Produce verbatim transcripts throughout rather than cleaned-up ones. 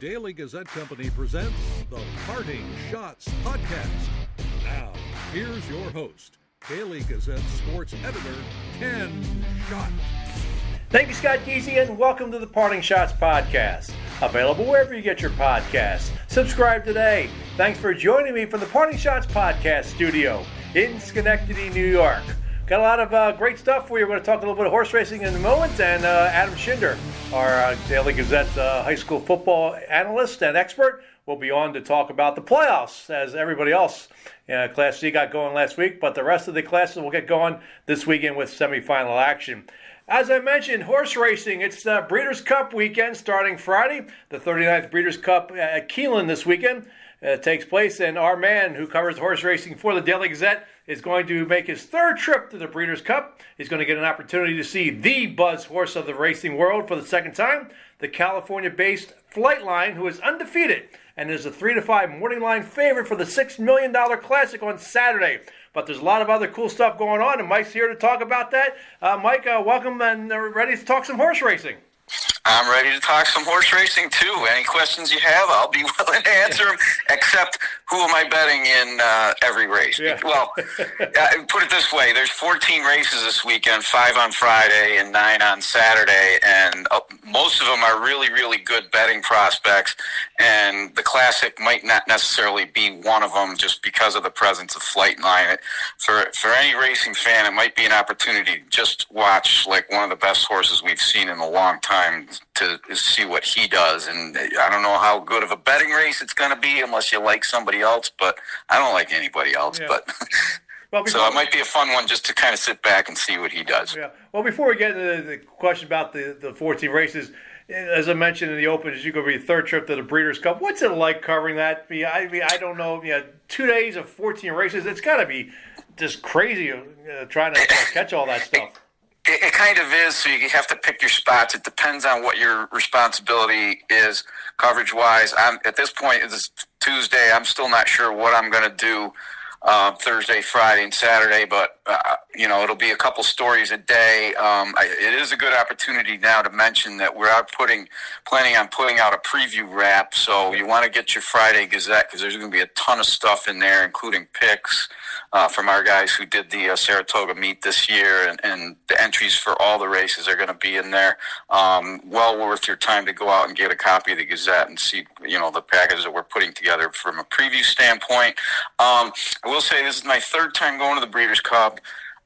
Daily Gazette Company presents The Parting Schotts Podcast. Now, here's your host, Daily Gazette sports editor, Ken Schott. Thank you, Scott Giese, and welcome to The Parting Schotts Podcast. Available wherever you get your podcasts. Subscribe today. Thanks for joining me from The Parting Schotts Podcast studio in Schenectady, New York. Got a lot of uh, great stuff for you. We're going to talk a little bit of horse racing in a moment, and uh, Adam Shinder, our uh, Daily Gazette uh, high school football analyst and expert, will be on to talk about the playoffs, as everybody else. Uh, Class C got going last week, but the rest of the classes will get going this weekend with semifinal action. As I mentioned, horse racing, it's uh, Breeders' Cup weekend starting Friday. The thirty-ninth Breeders' Cup at Keeneland this weekend uh, takes place, and our man who covers horse racing for the Daily Gazette is going to make his third trip to the Breeders' Cup. He's going to get an opportunity to see the buzz horse of the racing world for the second time, the California-based Flightline, who is undefeated and is a three to five morning line favorite for the six million dollars Classic on Saturday. But there's a lot of other cool stuff going on, and Mike's here to talk about that. Uh, Mike, uh, welcome, and uh, ready to talk some horse racing. I'm ready to talk some horse racing, too. Any questions you have, I'll be willing to answer them, except who am I betting in uh, every race? Yeah. Well, put it this way. There's fourteen races this weekend, five on Friday and nine on Saturday, and uh, most of them are really, really good betting prospects, and the Classic might not necessarily be one of them just because of the presence of Flightline. For, for any racing fan, it might be an opportunity to just watch like one of the best horses we've seen in a long time, to see what he does. And I don't know how good of a betting race it's going to be unless you like somebody else, but I don't like anybody else. Yeah. But well, so it might be a fun one just to kind of sit back and see what he does. Yeah. Well, before we get into the question about the, the fourteen races, as I mentioned in the open, it's going to be your third trip to the Breeders' Cup. What's it like covering that? I mean, I don't know. You know, two days of fourteen races, it's got to be just crazy uh, trying to catch all that stuff. It kind of is, so you have to pick your spots. It depends on what your responsibility is coverage-wise. I'm, at this point, it's Tuesday. I'm still not sure what I'm going to do uh, Thursday, Friday, and Saturday, but, uh, you know, it'll be a couple stories a day. Um, I, it is a good opportunity now to mention that we're out putting, planning on putting out a preview wrap, so you want to get your Friday Gazette because there's going to be a ton of stuff in there, including picks, Uh, from our guys who did the uh, Saratoga meet this year, and, and the entries for all the races are going to be in there. Um, well worth your time to go out and get a copy of the Gazette and see, you know, the package that we're putting together from a preview standpoint. Um, I will say this is my third time going to the Breeders' Cup.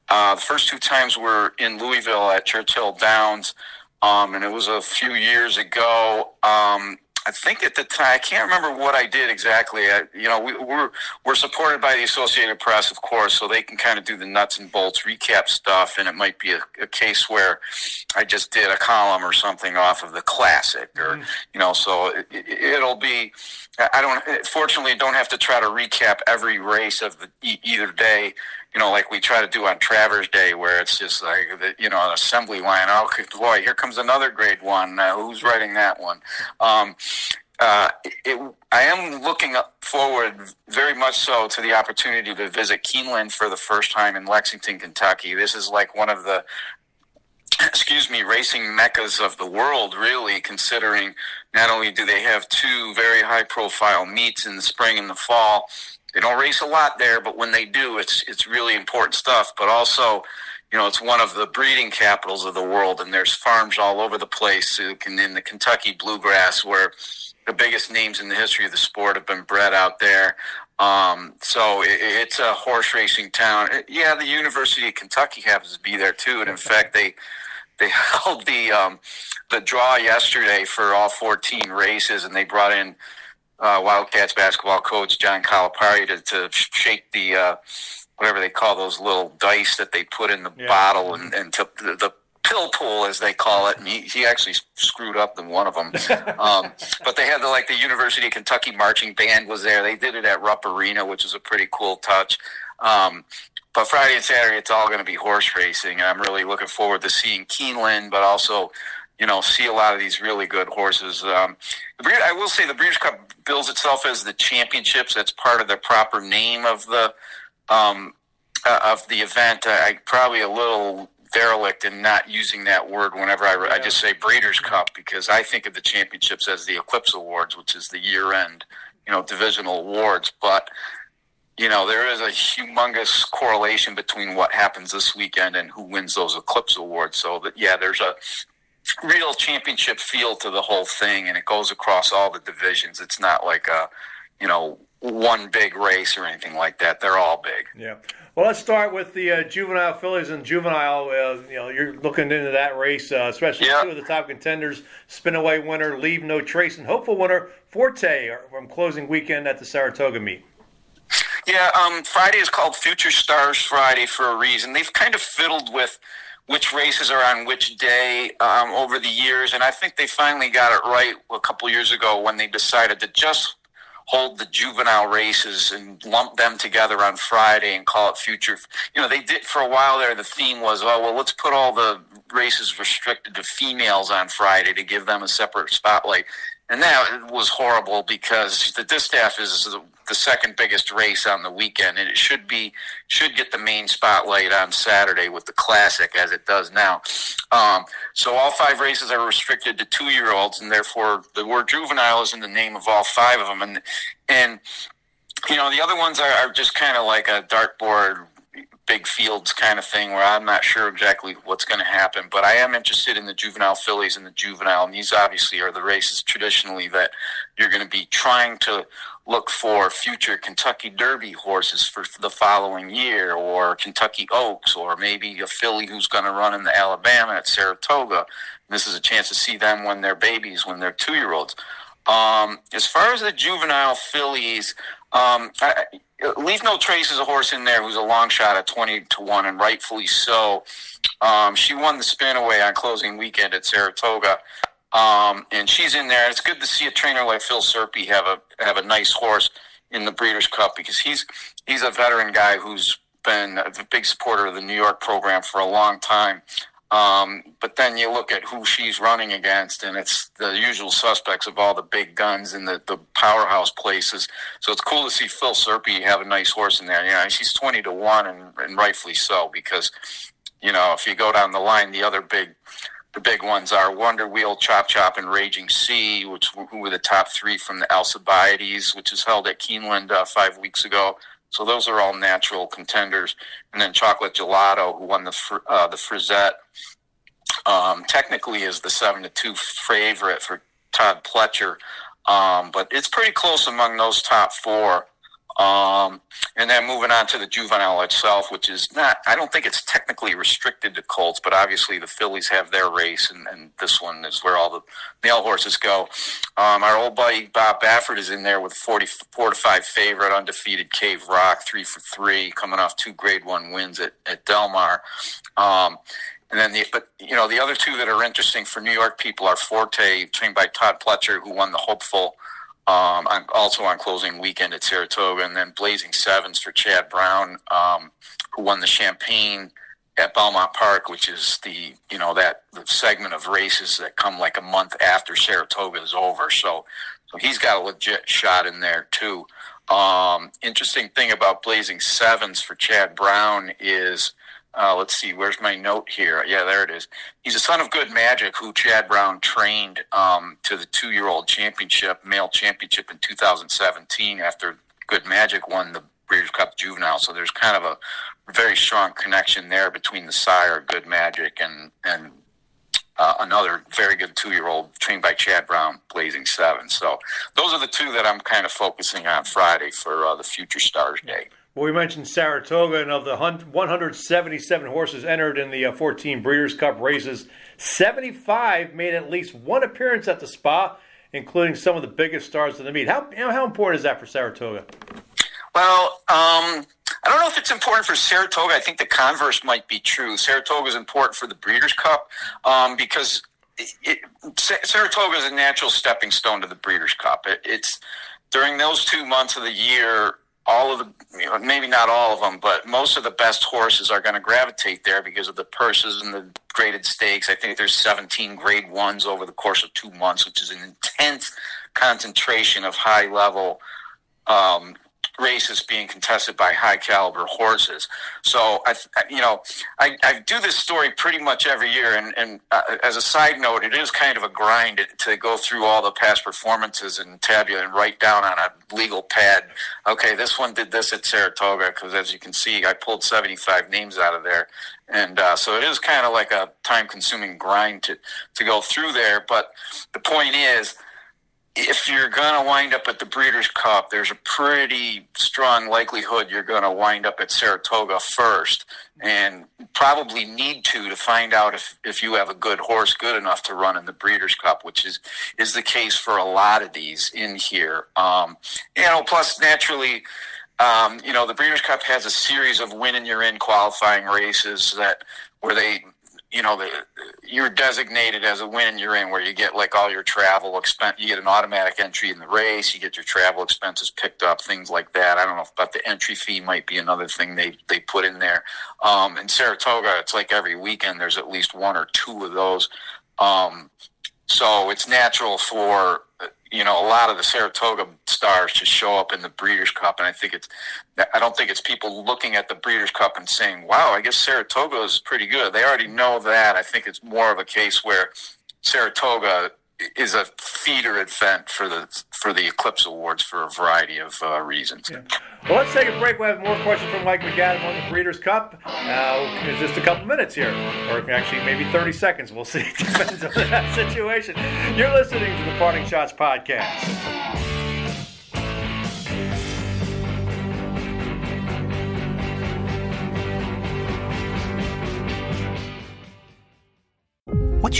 Uh, the first two times were in Louisville at Churchill Downs, um, and it was a few years ago. Um, I think at the time, I can't remember what I did exactly. I, you know, we, we're we're supported by the Associated Press, of course, so they can kind of do the nuts and bolts recap stuff, and it might be a, a case where I just did a column or something off of the Classic, or mm. you know, so it, it, it'll be. I don't. Fortunately, don't have to try to recap every race of the e- either day. You know, like we try to do on Travers Day, where it's just like, the, you know, an assembly line. Oh, boy, here comes another grade one. Uh, who's writing that one? Um, uh, it, I am looking forward very much so to the opportunity to visit Keeneland for the first time in Lexington, Kentucky. This is like one of the, excuse me, racing meccas of the world, really, considering not only do they have two very high-profile meets in the spring and the fall, they don't race a lot there, but when they do, it's it's really important stuff. But also, you know, it's one of the breeding capitals of the world, and there's farms all over the place in the Kentucky bluegrass where the biggest names in the history of the sport have been bred out there. Um, so it, it's a horse racing town. Yeah, the University of Kentucky happens to be there too, and in fact, they they held the um, the draw yesterday for all fourteen races, and they brought in Uh, Wildcats basketball coach John Calipari to, to shake the uh, whatever they call those little dice that they put in the yeah. bottle and, and to the, the pill pool, as they call it. And he, he actually screwed up in one of them. Um, but they had the, like the University of Kentucky marching band was there. They did it at Rupp Arena, which is a pretty cool touch. Um, but Friday and Saturday, it's all going to be horse racing. And I'm really looking forward to seeing Keeneland, but also, you know, see a lot of these really good horses. Um, I will say the Breeders' Cup bills itself as the championships. That's part of the proper name of the um, uh, of the event. I probably a little derelict in not using that word whenever I, yeah. I just say Breeders' Cup, because I think of the championships as the Eclipse Awards, which is the year-end, you know, divisional awards. But, you know, there is a humongous correlation between what happens this weekend and who wins those Eclipse Awards. So, that yeah, there's a real championship feel to the whole thing, and it goes across all the divisions. It's not like a, you know, one big race or anything like that. They're all big. Yeah. Well, let's start with the uh, juvenile fillies and juvenile. Uh, you know, you're looking into that race, uh, especially yeah. two of the top contenders: Spinaway winner Leave No Trace and hopeful winner Forte from closing weekend at the Saratoga meet. Yeah, um, Friday is called Future Stars Friday for a reason. They've kind of fiddled with which races are on which day um, over the years, and I think they finally got it right a couple years ago when they decided to just hold the juvenile races and lump them together on Friday and call it future. You know, they did for a while there. The theme was, oh, well, let's put all the races restricted to females on Friday to give them a separate spotlight. And that was horrible because the Distaff is the second biggest race on the weekend, and it should be should get the main spotlight on Saturday with the Classic as it does now. Um, so all five races are restricted to two-year-olds, and therefore the word juvenile is in the name of all five of them. And, and you know, the other ones are, are just kind of like a dartboard, big fields kind of thing where I'm not sure exactly what's going to happen, but I am interested in the juvenile fillies and the juvenile, and these obviously are the races traditionally that you're going to be trying to look for future Kentucky Derby horses for the following year, or Kentucky Oaks, or maybe a filly who's going to run in the Alabama at Saratoga. This is a chance to see them when they're babies, when they're two-year-olds. Um, as far as the juvenile fillies, um, I, Leave No Trace is a horse in there who's a long shot at twenty to one, and rightfully so. Um, she won the Spinaway on closing weekend at Saratoga, um, and she's in there. It's good to see a trainer like Phil Serpe have a have a nice horse in the Breeders' Cup, because he's he's a veteran guy who's been a big supporter of the New York program for a long time. Um, but then you look at who she's running against, and it's the usual suspects of all the big guns and the, the powerhouse places. So it's cool to see Phil Serpe have a nice horse in there. You know, she's twenty to one, and, and rightfully so, because, you know, if you go down the line, the other big the big ones are Wonder Wheel, Chop Chop, and Raging Sea, which who were the top three from the Alcibiades, which is held at Keeneland uh, five weeks ago. So those are all natural contenders. And then Chocolate Gelato, who won the uh, the Frisette, um, technically is the seven to two favorite for Todd Pletcher. Um, but it's pretty close among those top four. Um, and then moving on to the juvenile itself, which is not, I don't think it's technically restricted to colts, but obviously the fillies have their race, and, and this one is where all the male horses go. Um, our old buddy Bob Baffert is in there with forty-four to five favorite, undefeated Cave Rock, three for three, coming off two grade one wins at, at Del Mar. Um, And then the, but you know, the other two that are interesting for New York people are Forte, trained by Todd Pletcher, who won the Hopeful, um, on, also on closing weekend at Saratoga, and then Blazing Sevens for Chad Brown, um, who won the Champagne at Belmont Park, which is the, you know, that the segment of races that come like a month after Saratoga is over. So, so he's got a legit shot in there too. Um, interesting thing about Blazing Sevens for Chad Brown is, Uh, let's see, where's my note here? Yeah, there it is. He's a son of Good Magic, who Chad Brown trained um, to the two-year-old championship, male championship in two thousand seventeen after Good Magic won the Breeders' Cup Juvenile. So there's kind of a very strong connection there between the sire, Good Magic, and, and uh, another very good two-year-old trained by Chad Brown, Blazing Seven. So those are the two that I'm kind of focusing on Friday for uh, the Future Stars Day. Well, we mentioned Saratoga, and of the one hundred seventy-seven horses entered in the fourteen Breeders' Cup races, seventy-five made at least one appearance at the Spa, including some of the biggest stars of the meet. How, you know, how important is that for Saratoga? Well, um, I don't know if it's important for Saratoga. I think the converse might be true. Saratoga is important for the Breeders' Cup um, because it, it, Saratoga is a natural stepping stone to the Breeders' Cup. It, it's during those two months of the year, all of the, you know, maybe not all of them, but most of the best horses are going to gravitate there because of the purses and the graded stakes. I think there's seventeen grade ones over the course of two months, which is an intense concentration of high level um, races being contested by high caliber horses. So I, you know, I, I do this story pretty much every year. And, and uh, as a side note, it is kind of a grind to go through all the past performances and tabulate and write down on a legal pad, okay, this one did this at Saratoga, because as you can see, I pulled seventy-five names out of there. And uh, so it is kind of like a time-consuming grind to, to go through there. But the point is, if you're going to wind up at the Breeders' Cup, there's a pretty strong likelihood you're going to wind up at Saratoga first, and probably need to to find out if, if you have a good horse good enough to run in the Breeders' Cup, which is, is the case for a lot of these in here. Um, you know, plus, naturally, Um, you know, the Breeders' Cup has a series of win and you're in qualifying races that where they, you know, they, you're designated as a win and you're in, where you get like all your travel expense. You get an automatic entry in the race. You get your travel expenses picked up, things like that. I don't know about the entry fee, might be another thing they, they put in there. Um, in Saratoga, it's like every weekend there's at least one or two of those. Um, so it's natural for, you know, a lot of the Saratoga stars to show up in the Breeders' Cup. And I think it's, I don't think it's people looking at the Breeders' Cup and saying, wow, I guess Saratoga is pretty good. They already know that. I think it's more of a case where Saratoga is a feeder event for the, for the Eclipse Awards for a variety of uh, reasons. Yeah. Well, let's take a break. We have more questions from Mike MacAdam on the Breeders' Cup. Uh, it's just a couple minutes here, or actually maybe thirty seconds. We'll see. It depends on that situation. You're listening to the Parting Schotts Podcast. What's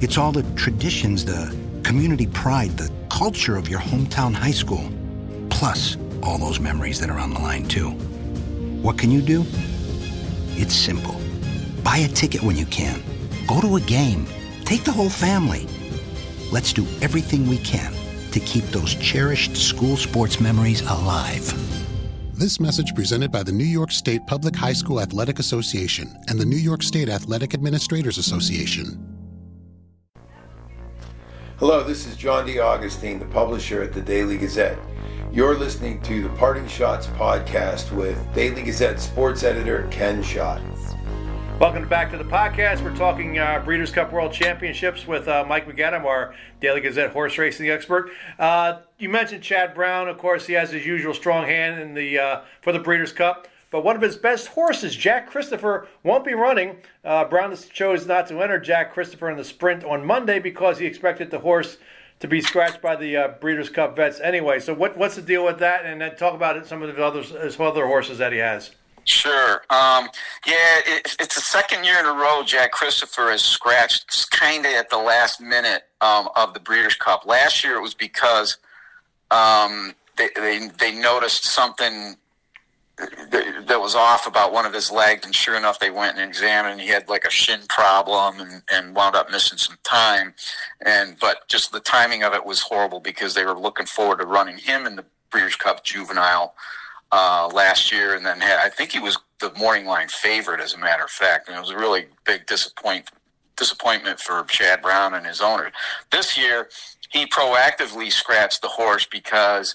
It's all the traditions, the community pride, the culture of your hometown high school, plus all those memories that are on the line, too. What can you do? It's simple. Buy a ticket when you can. Go to a game. Take the whole family. Let's do everything we can to keep those cherished school sports memories alive. This message presented by the New York State Public High School Athletic Association and the New York State Athletic Administrators Association. Hello, this is John DeAugustine, the publisher at the Daily Gazette. You're listening to the Parting Schotts Podcast with Daily Gazette sports editor Ken Schott. Welcome back to the podcast. We're talking uh, Breeders' Cup World Championships with uh, Mike MacAdam, our Daily Gazette horse racing expert. Uh, you mentioned Chad Brown. Of course, he has his usual strong hand in the uh, for the Breeders' Cup. But one of his best horses, Jack Christopher, won't be running. Uh, Brown chose not to enter Jack Christopher in the sprint on Monday because he expected the horse to be scratched by the uh, Breeders' Cup vets anyway. So what, what's the deal with that? And then talk about some of the others, his other horses that he has. Sure. Um, yeah, it, it's the second year in a row Jack Christopher is scratched kind of at the last minute um, of the Breeders' Cup. Last year it was because um, they, they they noticed something that was off about one of his legs, and sure enough they went and examined, and he had like a shin problem and, and wound up missing some time. And but just the timing of it was horrible because they were looking forward to running him in the Breeders' Cup Juvenile uh, last year, and then had, I think he was the morning line favorite, as a matter of fact, and it was a really big disappoint, disappointment for Chad Brown and his owner. This year he proactively scratched the horse because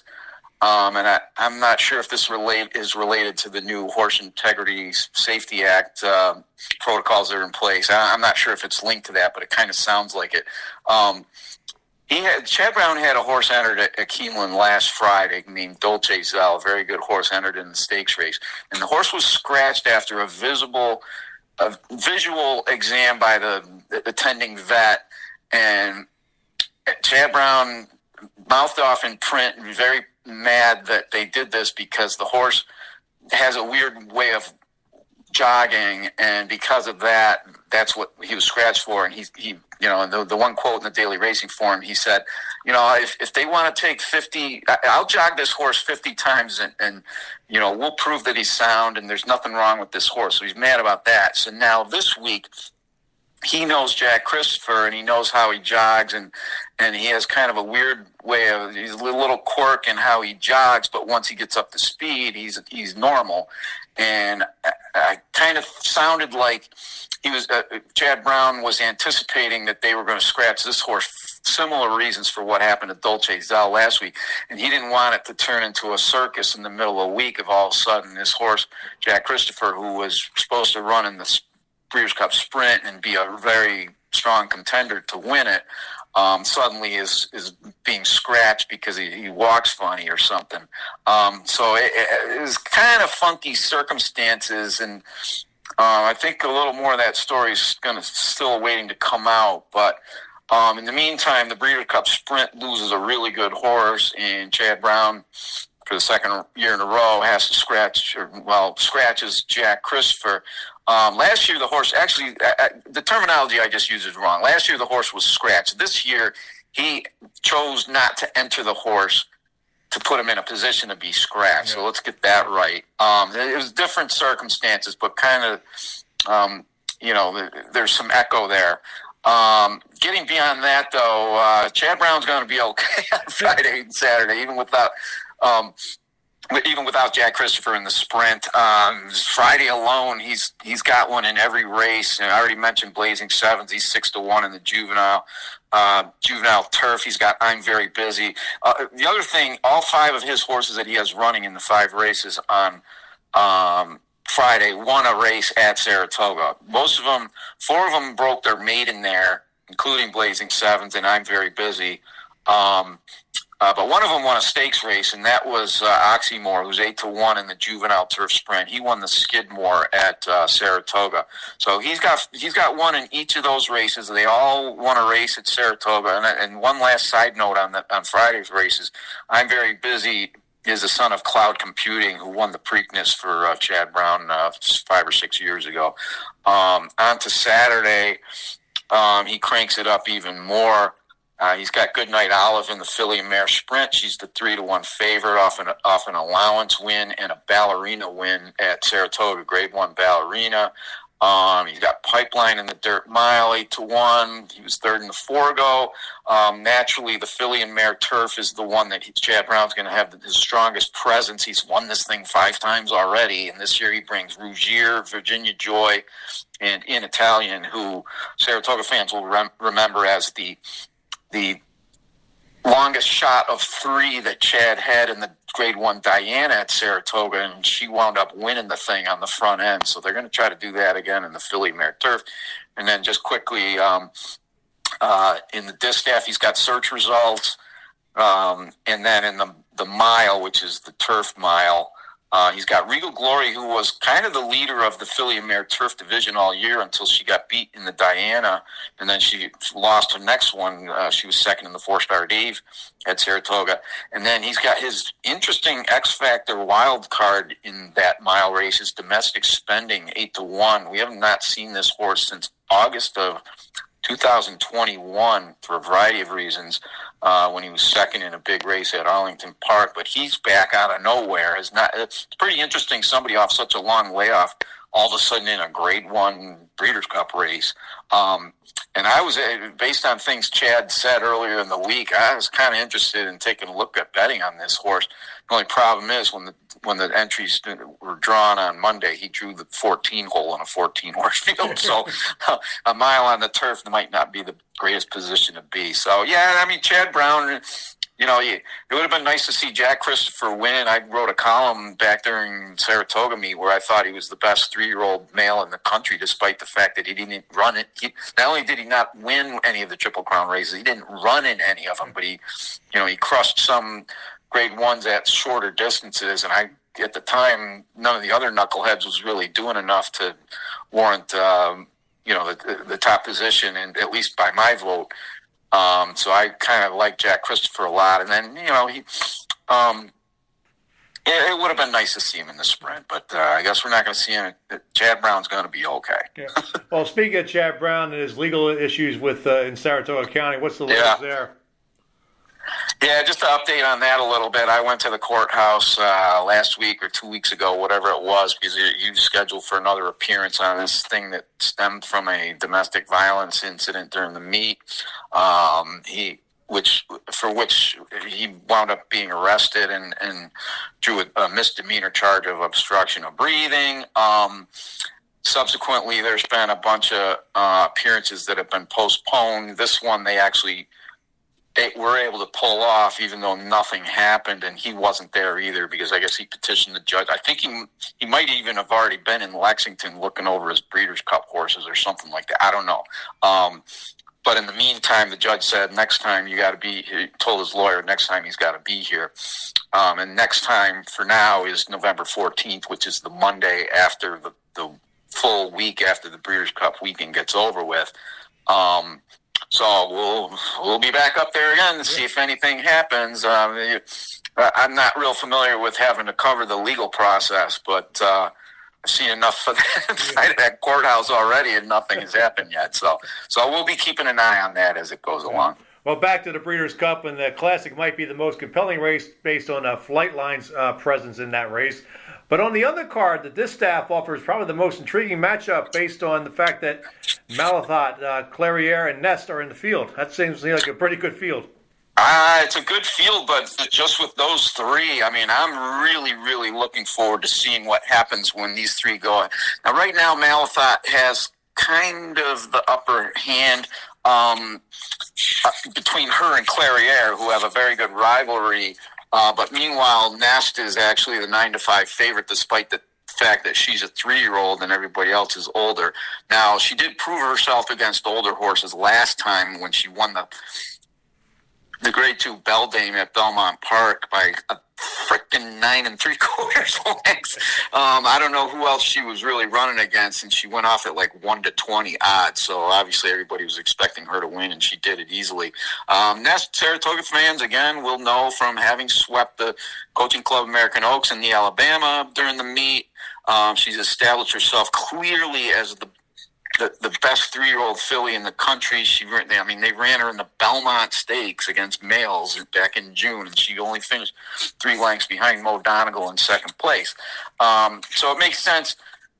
Um, and I, I'm not sure if this relate is related to the new Horse Integrity Safety Act uh, protocols that are in place. I, I'm not sure if it's linked to that, but it kind of sounds like it. Um, he had, Chad Brown had a horse entered at, at Keeneland last Friday named Dolce Zell, a very good horse entered in the stakes race. And the horse was scratched after a visible, a visual exam by the, the attending vet. And Chad Brown mouthed off in print and very mad that they did this because the horse has a weird way of jogging, and because of that, that's what he was scratched for. And he he you know, the, the one quote in the Daily Racing Forum, he said, you know, if, if they want to take fifty, I'll jog this horse fifty times and, and, you know, we'll prove that he's sound and there's nothing wrong with this horse. So he's mad about that. So now this week, he knows Jack Christopher and he knows how he jogs, and, and he has kind of a weird way of, he's a little quirk in how he jogs, but once he gets up to speed, he's, he's normal. And I, I kind of sounded like he was, uh, Chad Brown was anticipating that they were going to scratch this horse, similar reasons for what happened to Dolce Zal last week. And he didn't want it to turn into a circus in the middle of a week of all of a sudden this horse, Jack Christopher, who was supposed to run in the Breeders' Cup Sprint and be a very strong contender to win it, um, suddenly is is being scratched because he, he walks funny or something. Um, so it, it was kind of funky circumstances, and uh, I think a little more of that story is going to still waiting to come out. But um, in the meantime, the Breeders' Cup Sprint loses a really good horse, and Chad Brown, for the second year in a row, has to scratch, or, well, scratches Jack Christopher. Um, last year, the horse, actually, I, I, the terminology I just used is wrong. Last year, the horse was scratched. This year, he chose not to enter the horse to put him in a position to be scratched. Yeah. So let's get that right. Um, it was different circumstances, but kind of, um, you know, there, there's some echo there. Um, getting beyond that, though, uh, Chad Brown's going to be okay on Friday and Saturday, even without... Um, even without Jack Christopher in the sprint. Um, Friday alone, he's he's got one in every race. And I already mentioned Blazing Sevens. He's six to one in the juvenile uh, juvenile turf. He's got I'm Very Busy. Uh, the other thing, all five of his horses that he has running in the five races on um, Friday won a race at Saratoga. Most of them, four of them broke their maiden there, including Blazing Sevens and I'm Very Busy. Um, Uh, but one of them won a stakes race, and that was uh, Oxymore, who's eight to one in the juvenile turf sprint. He won the Skidmore at uh, Saratoga. So he's got he's got one in each of those races. They all won a race at Saratoga. And, and one last side note on the, on Friday's races, I'm Very Busy is the son of Cloud Computing, who won the Preakness for uh, Chad Brown uh, five or six years ago. Um, on to Saturday, um, he cranks it up even more. Uh, he's got Good Night Olive in the filly and mare sprint. She's the three to one favorite off an off an allowance win and a ballerina win at Saratoga, grade one ballerina. Um, he's got Pipeline in the dirt mile, eight to one. He was third in the forego. Um, naturally, the filly and mare turf is the one that he, Chad Brown's going to have his strongest presence. He's won this thing five times already, and this year he brings Rougier, Virginia Joy, and In Italian, who Saratoga fans will rem- remember as the the longest shot of three that Chad had in the grade one Diana at Saratoga, and she wound up winning the thing on the front end. So they're going to try to do that again in the filly mare turf. And then just quickly, um, uh, in the distaff, he's got Search Results. Um, and then in the, the mile, which is the turf mile, Uh, he's got Regal Glory, who was kind of the leader of the filly and mare turf division all year until she got beat in the Diana, and then she lost her next one. Uh, she was second in the four-star Dave at Saratoga. And then he's got his interesting X-Factor wild card in that mile race, his Domestic Spending, eight to one. We have not seen this horse since August of two thousand twenty-one for a variety of reasons, uh, when he was second in a big race at Arlington Park, but he's back out of nowhere. It's not, it's pretty interesting. Somebody off such a long layoff, all of a sudden in a grade one Breeders' Cup race. Um, and I was, based on things Chad said earlier in the week, I was kind of interested in taking a look at betting on this horse. The only problem is when the, when the entries were drawn on Monday, he drew the fourteen hole in a fourteen horse field. So a mile on the turf might not be the greatest position to be. So, yeah, I mean, Chad Brown, you know, it would have been nice to see Jack Christopher win. I wrote a column back during Saratoga meet where I thought he was the best three-year-old male in the country, despite the fact that he didn't run it. He, not only did he not win any of the Triple Crown races, he didn't run in any of them, but he, you know, he crushed some grade ones at shorter distances, and I at the time none of the other knuckleheads was really doing enough to warrant um, you know the, the top position, and at least by my vote. Um, so I kind of like Jack Christopher a lot, and then you know he um, It, it would have been nice to see him in the sprint, but uh, I guess we're not going to see him. Chad Brown's going to be okay. Yeah. Well, speaking of Chad Brown and his legal issues with uh, in Saratoga County, what's the latest yeah. there? Yeah, just to update on that a little bit, I went to the courthouse uh, last week or two weeks ago, whatever it was, because you scheduled for another appearance on this thing that stemmed from a domestic violence incident during the meet. Um, he... Which for which he wound up being arrested and, and drew a, a misdemeanor charge of obstruction of breathing. Um, subsequently, there's been a bunch of uh, appearances that have been postponed. This one they actually they were able to pull off, even though nothing happened, and he wasn't there either because I guess he petitioned the judge. I think he he might even have already been in Lexington looking over his Breeders' Cup horses or something like that. I don't know. Um, But in the meantime, the judge said, next time you got to be here. He told his lawyer, next time he's got to be here. Um, and next time for now is November fourteenth, which is the Monday after the, the full week after the Breeders' Cup weekend gets over with. Um, so we'll we'll be back up there again to see if anything happens. Um, I'm not real familiar with having to cover the legal process, but uh, I've seen enough of that, yeah. that courthouse already, and nothing has happened yet. So so we'll be keeping an eye on that as it goes yeah. along. Well, back to the Breeders' Cup, and the Classic might be the most compelling race based on uh, Flightline's uh, presence in that race. But on the other card, the Distaff offers probably the most intriguing matchup based on the fact that Malathaat, uh, Clairiere, and Nest are in the field. That seems like a pretty good field. Uh, it's a good field, but just with those three, I mean, I'm really, really looking forward to seeing what happens when these three go. Now, right now, Malathaat has kind of the upper hand um, between her and Clairiere, who have a very good rivalry. Uh, but meanwhile, Nest is actually the nine to five favorite, despite the fact that she's a three-year-old and everybody else is older. Now, she did prove herself against older horses last time when she won the... the grade two Beldame at Belmont Park by a frickin' nine and three quarters lengths. Um, I don't know who else she was really running against, and she went off at like one to twenty odds. So obviously everybody was expecting her to win, and she did it easily. Um, Nest Saratoga fans again will know from having swept the Coaching Club American Oaks in the Alabama during the meet. Um, she's established herself clearly as the The, the best three-year-old filly in the country. She, I mean, they ran her in the Belmont Stakes against males back in June, and she only finished three lengths behind Mo Donegal in second place. Um, so it makes sense,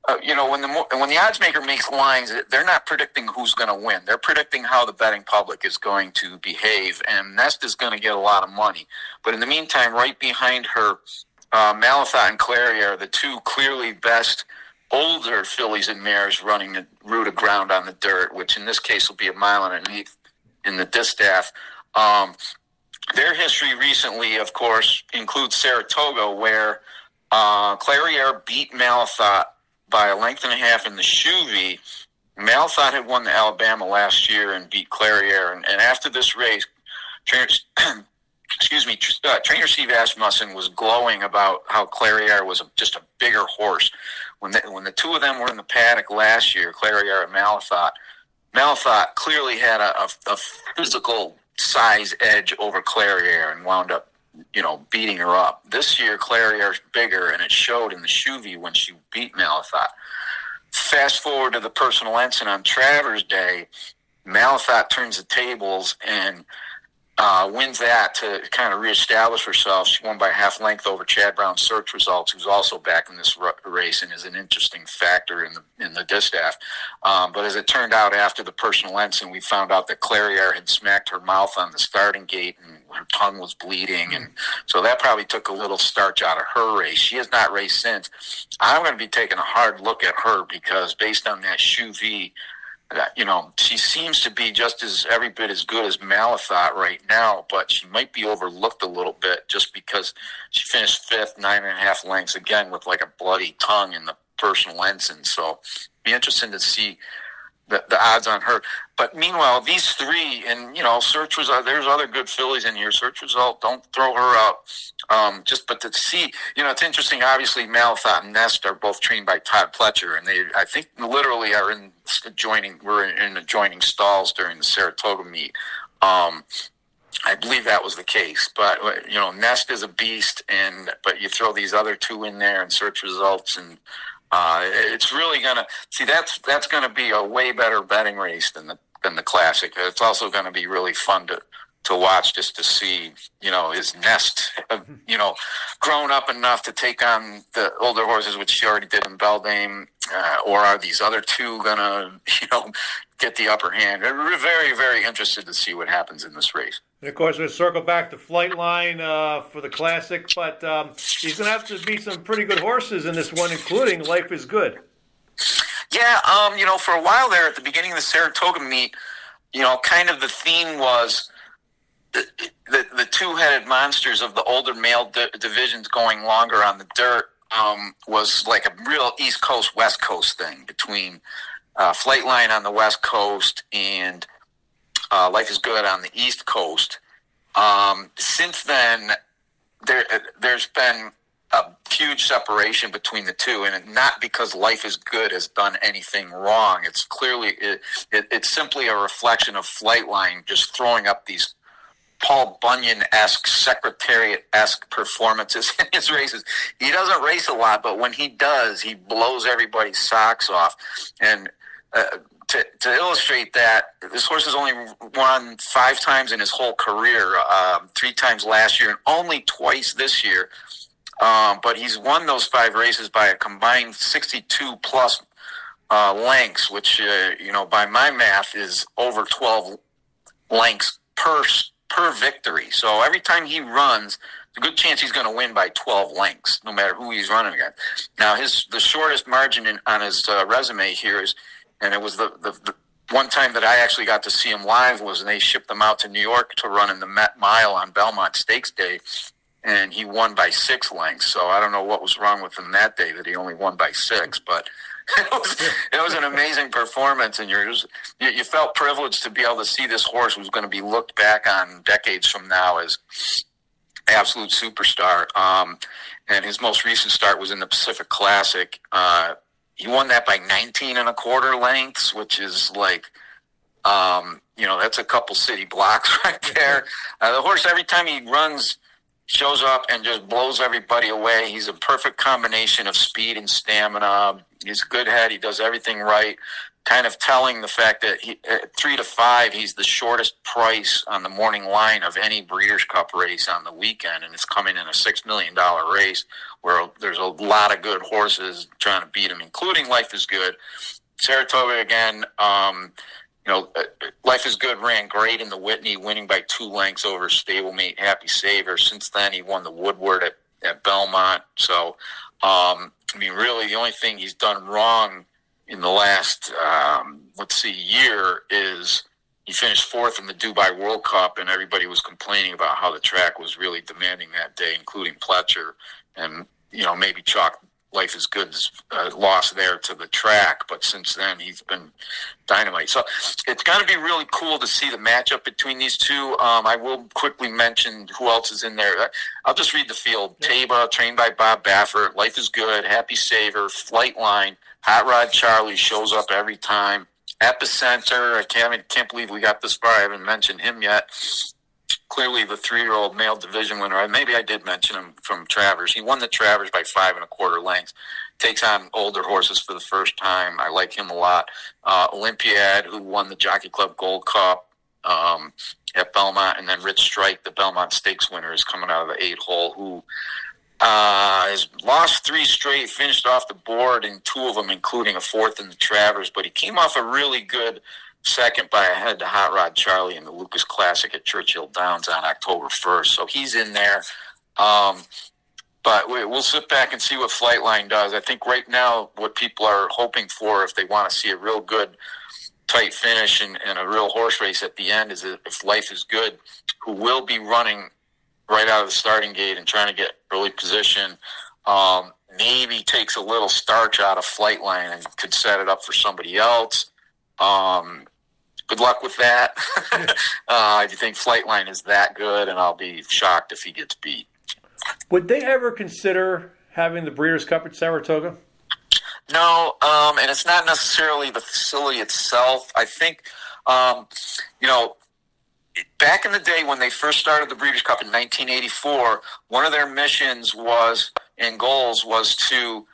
uh, you know, when the when the odds maker makes lines, they're not predicting who's going to win. They're predicting how the betting public is going to behave, and Nest is going to get a lot of money. But in the meantime, right behind her, uh, Malathaat and Clairiere are the two clearly best older fillies and mares running the route of ground on the dirt, which in this case will be a mile and an eighth in the Distaff. Um, their history recently, of course, includes Saratoga, where uh, Clairiere beat Malathaat by a length and a half in the Shoevy. Malathaat had won the Alabama last year and beat Clairiere. And, and after this race, trainers, excuse me, uh, trainer Steve Asmussen was glowing about how Clairiere was a, just a bigger horse. When the, when the two of them were in the paddock last year, Clairiere and Malathaat, Malathaat clearly had a, a, a physical size edge over Clairiere and wound up, you know, beating her up. This year, Clairiere's bigger, and it showed in the Shoevy when she beat Malathaat. Fast forward to the personal ensign on Travers Day, Malathaat turns the tables and Uh, wins that to kind of reestablish herself. She won by half length over Chad Brown's Search Results, who's also back in this r- race and is an interesting factor in the in the Distaff. Um, but as it turned out, after the personal ensign, we found out that Clairiere had smacked her mouth on the starting gate and her tongue was bleeding, and so that probably took a little starch out of her race. She has not raced since. I'm going to be taking a hard look at her because based on that Shoevy, you know, she seems to be just as every bit as good as Malathaat right now, but she might be overlooked a little bit just because she finished fifth, nine and a half lengths again with like a bloody tongue in the personal ensign. So be interesting to see the, the odds on her. But meanwhile, these three, and you know, Search Result, there's other good fillies in here. Search Result, don't throw her out. Um, just but to see, you know, it's interesting. Obviously, Malathaat and Nest are both trained by Todd Pletcher, and they, I think, literally are in adjoining. We're in adjoining stalls during the Saratoga meet. Um, I believe that was the case. But, you know, Nest is a beast, and but you throw these other two in there and search results, and uh, it's really going to – see, that's that's going to be a way better betting race than the than the Classic. It's also going to be really fun to – to watch, just to see, you know, is Nest, you know, grown up enough to take on the older horses, which she already did in Beldame, uh, or are these other two going to, you know, get the upper hand? We're very, very interested to see what happens in this race. And, of course, we'll circle back to Flightline uh, for the Classic, but um, he's going to have to beat some pretty good horses in this one, including Life is Good. Yeah, um, you know, for a while there at the beginning of the Saratoga meet, you know, kind of the theme was The, the the two-headed monsters of the older male di- divisions going longer on the dirt um, was like a real East Coast, West Coast thing between uh, Flightline on the West Coast and uh, Life is Good on the East Coast. Um, since then, there, there's been a huge separation between the two, and not because Life is Good has done anything wrong. It's clearly it, it, it's simply a reflection of Flightline just throwing up these Paul Bunyan-esque, Secretariat-esque performances in his races. He doesn't race a lot, but when he does, he blows everybody's socks off. And uh, to, to illustrate that, this horse has only won five times in his whole career, uh, three times last year and only twice this year. Um, but he's won those five races by a combined sixty-two plus uh, lengths, which, uh, you know, by my math is over twelve lengths per per victory. So every time he runs, there's a good chance he's going to win by twelve lengths, no matter who he's running against. Now, his the shortest margin in, on his uh, resume here is, and it was the, the, the one time that I actually got to see him live was they shipped him out to New York to run in the Met Mile on Belmont Stakes Day, and he won by six lengths. So I don't know what was wrong with him that day that he only won by six, but it was, it was an amazing performance, and you're just, you, you felt privileged to be able to see this horse who's going to be looked back on decades from now as absolute superstar. Um, and his most recent start was in the Pacific Classic. Uh, he won that by nineteen and a quarter lengths, which is like, um, you know, that's a couple city blocks right there. Uh, the horse, every time he runs, shows up and just blows everybody away. He's a perfect combination of speed and stamina. He's a good head. He does everything right. Kind of telling the fact that he, at three to five, he's the shortest price on the morning line of any Breeders' Cup race on the weekend, and it's coming in a six million dollars race where there's a lot of good horses trying to beat him, including Life is Good. Saratoga, again, um, you know, Life is Good ran great in the Whitney, winning by two lengths over stablemate Happy Saver. Since then, he won the Woodward at, at Belmont. So, um, I mean, really, the only thing he's done wrong in the last, um, let's see, year is he finished fourth in the Dubai World Cup, and everybody was complaining about how the track was really demanding that day, including Pletcher. And, you know, maybe chalk Life is Good's uh, loss there to the track, but since then he's been dynamite. So it's going to be really cool to see the matchup between these two. Um, I will quickly mention who else is in there. I'll just read the field. Yeah. Taba, trained by Bob Baffert, Life is Good, Happy Saver, Flightline, Hot Rod Charlie shows up every time. Epicenter, I can't, can't believe we got this far. I haven't mentioned him yet. Clearly the three-year-old male division winner. Maybe I did mention him from Travers. He won the Travers by five and a quarter lengths. Takes on older horses for the first time. I like him a lot. Uh, Olympiad, who won the Jockey Club Gold Cup um, at Belmont. And then Rich Strike, the Belmont Stakes winner, is coming out of the eight hole, who uh, has lost three straight, finished off the board in two of them, including a fourth in the Travers. But he came off a really good second by a head to Hot Rod Charlie in the Lucas Classic at Churchill Downs on October first. So he's in there. Um, but we, we'll sit back and see what Flightline does. I think right now what people are hoping for, if they want to see a real good tight finish and, and a real horse race at the end, is if Life is Good, who will be running right out of the starting gate and trying to get early position, um, maybe takes a little starch out of Flightline and could set it up for somebody else. Um, good luck with that. uh, I do think Flightline is that good, and I'll be shocked if he gets beat. Would they ever consider having the Breeders' Cup at Saratoga? No, um, and it's not necessarily the facility itself. I think, um, you know, back in the day when they first started the Breeders' Cup in nineteen eighty-four, one of their missions was and goals was to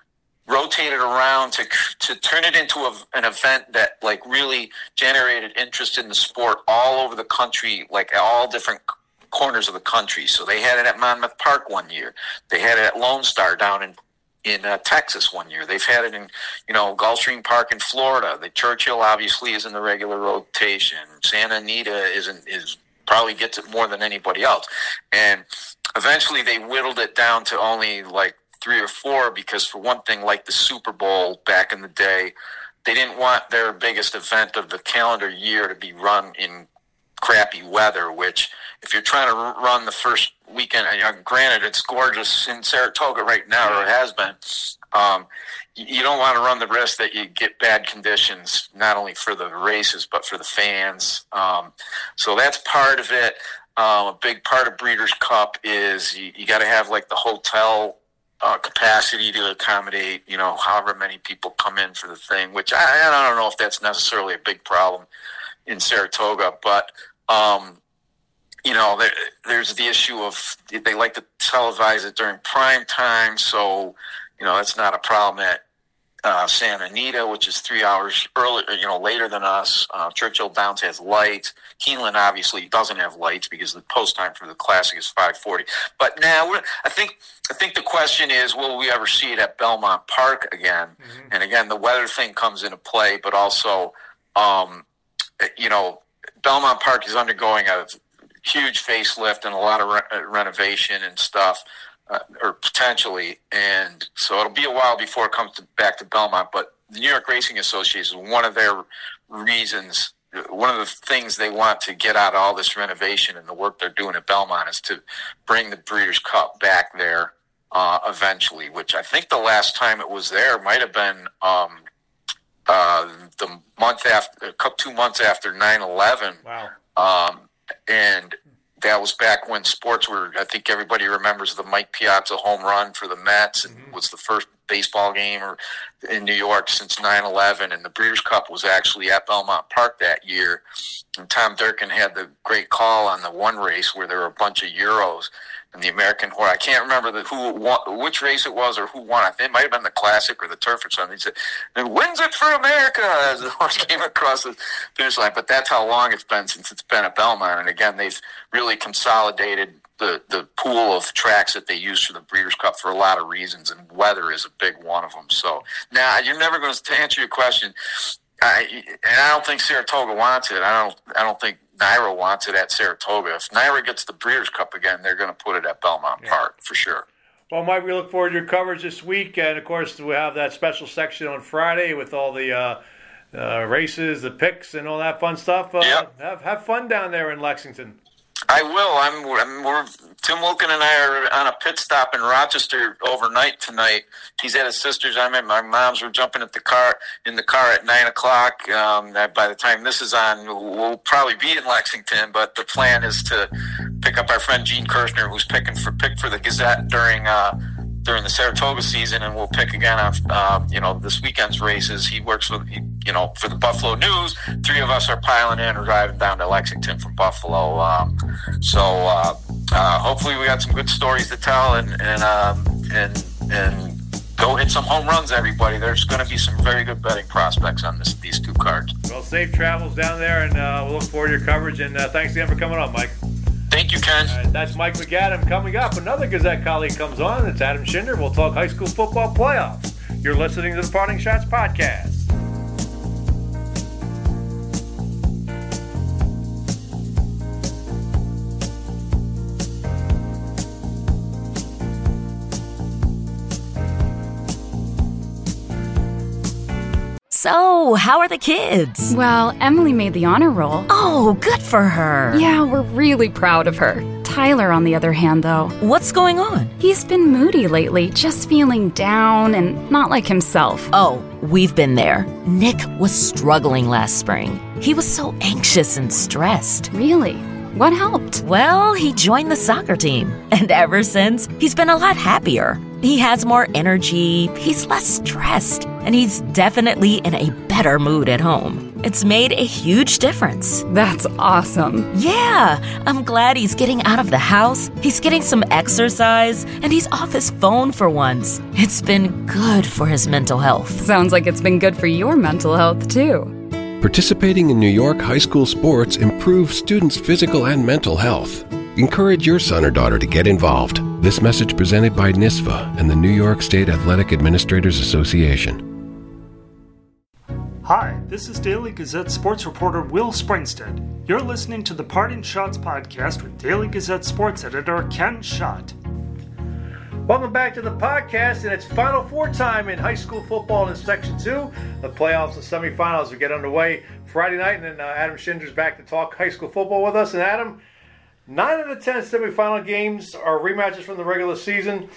rotate it around to to turn it into a, an event that like really generated interest in the sport all over the country, like all different corners of the country. So they had it at Monmouth Park one year. They had it at Lone Star down in in uh, Texas one year. They've had it in, you know, Gulfstream Park in Florida. The Churchill obviously is in the regular rotation. Santa Anita isn't is probably gets it more than anybody else. And eventually they whittled it down to only like three or four because, for one thing, like the Super Bowl back in the day, they didn't want their biggest event of the calendar year to be run in crappy weather, which if you're trying to run the first weekend, you know, granted it's gorgeous in Saratoga right now, or it has been, um, you don't want to run the risk that you get bad conditions, not only for the races, but for the fans. Um, so that's part of it. Um, a big part of Breeders' Cup is you, you got to have like the hotel Uh, capacity to accommodate, you know, however many people come in for the thing, which I, I don't know if that's necessarily a big problem in Saratoga, but, um, you know, there, there's the issue of they like to televise it during prime time, so, you know, that's not a problem at uh, Santa Anita, which is three hours earlier, you know, later than us. Uh, Churchill Downs has lights. Keeneland obviously doesn't have lights because the post time for the Classic is five forty. But now we're, I think I think the question is, will we ever see it at Belmont Park again? Mm-hmm. And again, the weather thing comes into play, but also, um, you know, Belmont Park is undergoing a huge facelift and a lot of re- renovation and stuff. Uh, or potentially, and so it'll be a while before it comes to, back to Belmont, but the New York Racing Association, one of their reasons, one of the things they want to get out of all this renovation and the work they're doing at Belmont is to bring the Breeders' Cup back there uh, eventually, which I think the last time it was there might have been um, uh, the month after, two months after nine eleven. Wow. Um, and that was back when sports were, I think everybody remembers the Mike Piazza home run for the Mets, and mm-hmm. was the first baseball game or in New York since nine eleven, and the Breeders' Cup was actually at Belmont Park that year, and Tom Durkin had the great call on the one race where there were a bunch of Euros, and the American horse, I can't remember the, who won, which race it was or who won, it might have been the Classic or the Turf or something, he said, "It wins it for America," as the horse came across the finish line. But that's how long it's been since it's been at Belmont, and again, they've really consolidated the, the pool of tracks that they use for the Breeders' Cup for a lot of reasons, and weather is a big one of them. So now you're never going to, to answer your question. I, and I don't think Saratoga wants it. I don't, I don't think N Y R A wants it at Saratoga. If N Y R A gets the Breeders' Cup again, they're going to put it at Belmont yeah. Park for sure. Well, Mike, we look forward to your coverage this week. And of course, we have that special section on Friday with all the, uh, uh races, the picks and all that fun stuff. Uh, yep. have, have fun down there in Lexington. I will. I'm, I'm. We're Tim Wilkin and I are on a pit stop in Rochester overnight tonight. He's at his sister's. I'm at my mom's. We're jumping at the car in the car at nine o'clock. Um, by the time this is on, we'll probably be in Lexington. But the plan is to pick up our friend Gene Kirshner, who's picking for pick for the Gazette during uh, during the Saratoga season, and we'll pick again on um, you know this weekend's races. He works with you know for the Buffalo News. Three of us are piling in or driving down to Lexington from Buffalo. Um, So uh, uh, hopefully we got some good stories to tell, and and um, and, and go hit some home runs, everybody. There's going to be some very good betting prospects on this, these two cards. Well, safe travels down there, and uh, we'll look forward to your coverage. And uh, thanks again for coming on, Mike. Thank you, Ken. Right, that's Mike MacAdam. Coming up, another Gazette colleague comes on. It's Adam Shinder. We'll talk high school football playoffs. You're listening to the Parting Schotts Podcast. So, how are the kids? Well, Emily made the honor roll. Oh, good for her. Yeah, we're really proud of her. Tyler, on the other hand, though. What's going on? He's been moody lately, just feeling down and not like himself. Oh, we've been there. Nick was struggling last spring. He was so anxious and stressed. Really? What helped? Well, he joined the soccer team. And ever since, he's been a lot happier. He has more energy, he's less stressed, and he's definitely in a better mood at home. It's made a huge difference. That's awesome. Yeah, I'm glad he's getting out of the house, he's getting some exercise, and he's off his phone for once. It's been good for his mental health. Sounds like it's been good for your mental health, too. Participating in New York high school sports improves students' physical and mental health. Encourage your son or daughter to get involved. This message presented by NISFA and the New York State Athletic Administrators Association. Hi, this is Daily Gazette sports reporter Will Springstead. You're listening to The Parting Schotts Podcast with Daily Gazette sports editor Ken Schott. Welcome back to the podcast, and it's Final Four time in high school football in Section two. The playoffs and semifinals will get underway Friday night, and then uh, Adam Shinder's back to talk high school football with us. And Adam, nine out of ten semifinal games are rematches from the regular season.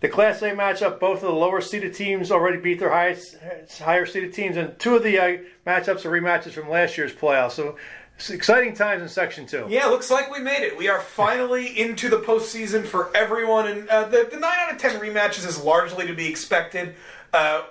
The Class A matchup, both of the lower-seeded teams already beat their highest, higher-seeded teams, and two of the uh, matchups are rematches from last year's playoffs. So it's exciting times in Section two. Yeah, looks like we made it. We are finally into the postseason for everyone, and uh, the, the nine out of ten rematches is largely to be expected, uh,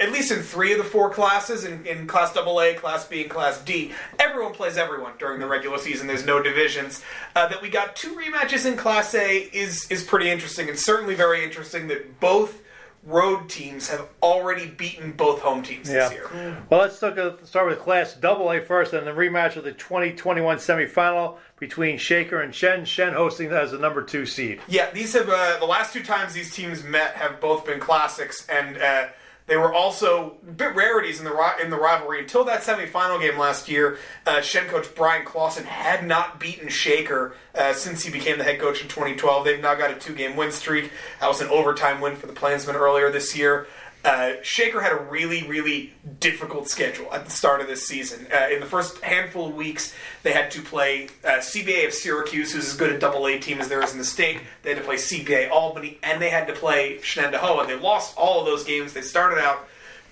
at least in three of the four classes, in, in Class double A, Class B, and Class D. Everyone plays everyone during the regular season. There's no divisions. Uh, that we got two rematches in Class A is, is pretty interesting, and certainly very interesting that both road teams have already beaten both home teams yeah. this year. Mm. Well, let's start with Class double A first, and the rematch of the twenty twenty-one semifinal between Shaker and Shen. Shen hosting as the number two seed. Yeah, these have uh, the last two times these teams met have both been classics, and uh, they were also a bit rarities in the in the rivalry. Until that semifinal game last year, uh, Shen coach Brian Clausen had not beaten Shaker uh, since he became the head coach in twenty twelve. They've now got a two-game win streak. That was an overtime win for the Plainsmen earlier this year. Uh, Shaker had a really, really difficult schedule at the start of this season. Uh, in the first handful of weeks, they had to play uh, C B A of Syracuse, who's as good a double A team as there is in the state. They had to play C B A Albany, and they had to play Shenandoah. They lost all of those games. They started out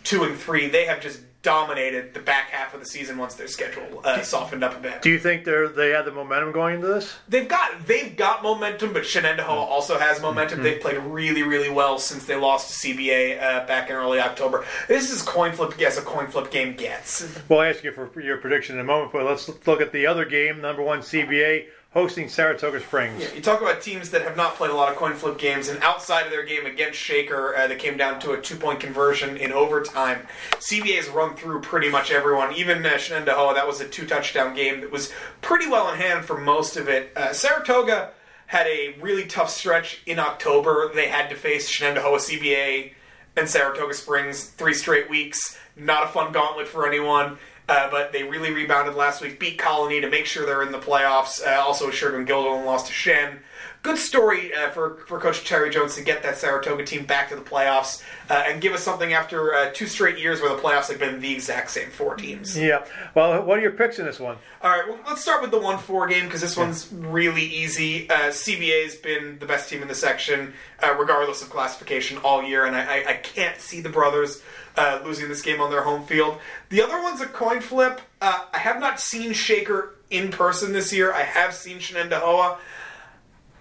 two and three. They have just dominated the back half of the season once their schedule uh, softened up a bit. Do you think they they had the momentum going into this? They've got they've got momentum, but Shenandoah also has momentum. Mm-hmm. They've played really, really well since they lost to C B A uh, back in early October. This is coin flip, yes, a coin flip game gets. We'll ask you for your prediction in a moment, but let's look at the other game, number one C B A hosting Saratoga Springs. Yeah, you talk about teams that have not played a lot of coin flip games, and outside of their game against Shaker, uh, that came down to a two-point conversion in overtime, C B A's run through pretty much everyone. Even uh, Shenandoah, that was a two-touchdown game that was pretty well in hand for most of it. Uh, Saratoga had a really tough stretch in October. They had to face Shenandoah, C B A, and Saratoga Springs three straight weeks. Not a fun gauntlet for anyone. Uh, but they really rebounded last week, beat Colony to make sure they're in the playoffs. Uh, also assured when Gilderland lost to Shen. Good story uh, for, for Coach Terry Jones to get that Saratoga team back to the playoffs uh, and give us something after uh, two straight years where the playoffs have been the exact same four teams. Yeah. Well, what are your picks in this one? All right, well, let's start with the one four game because this one's really easy. Uh, C B A's been the best team in the section, uh, regardless of classification, all year, and I, I, I can't see the brothers Uh, losing this game on their home field. The other one's a coin flip. Uh, I have not seen Shaker in person this year. I have seen Shenandoah.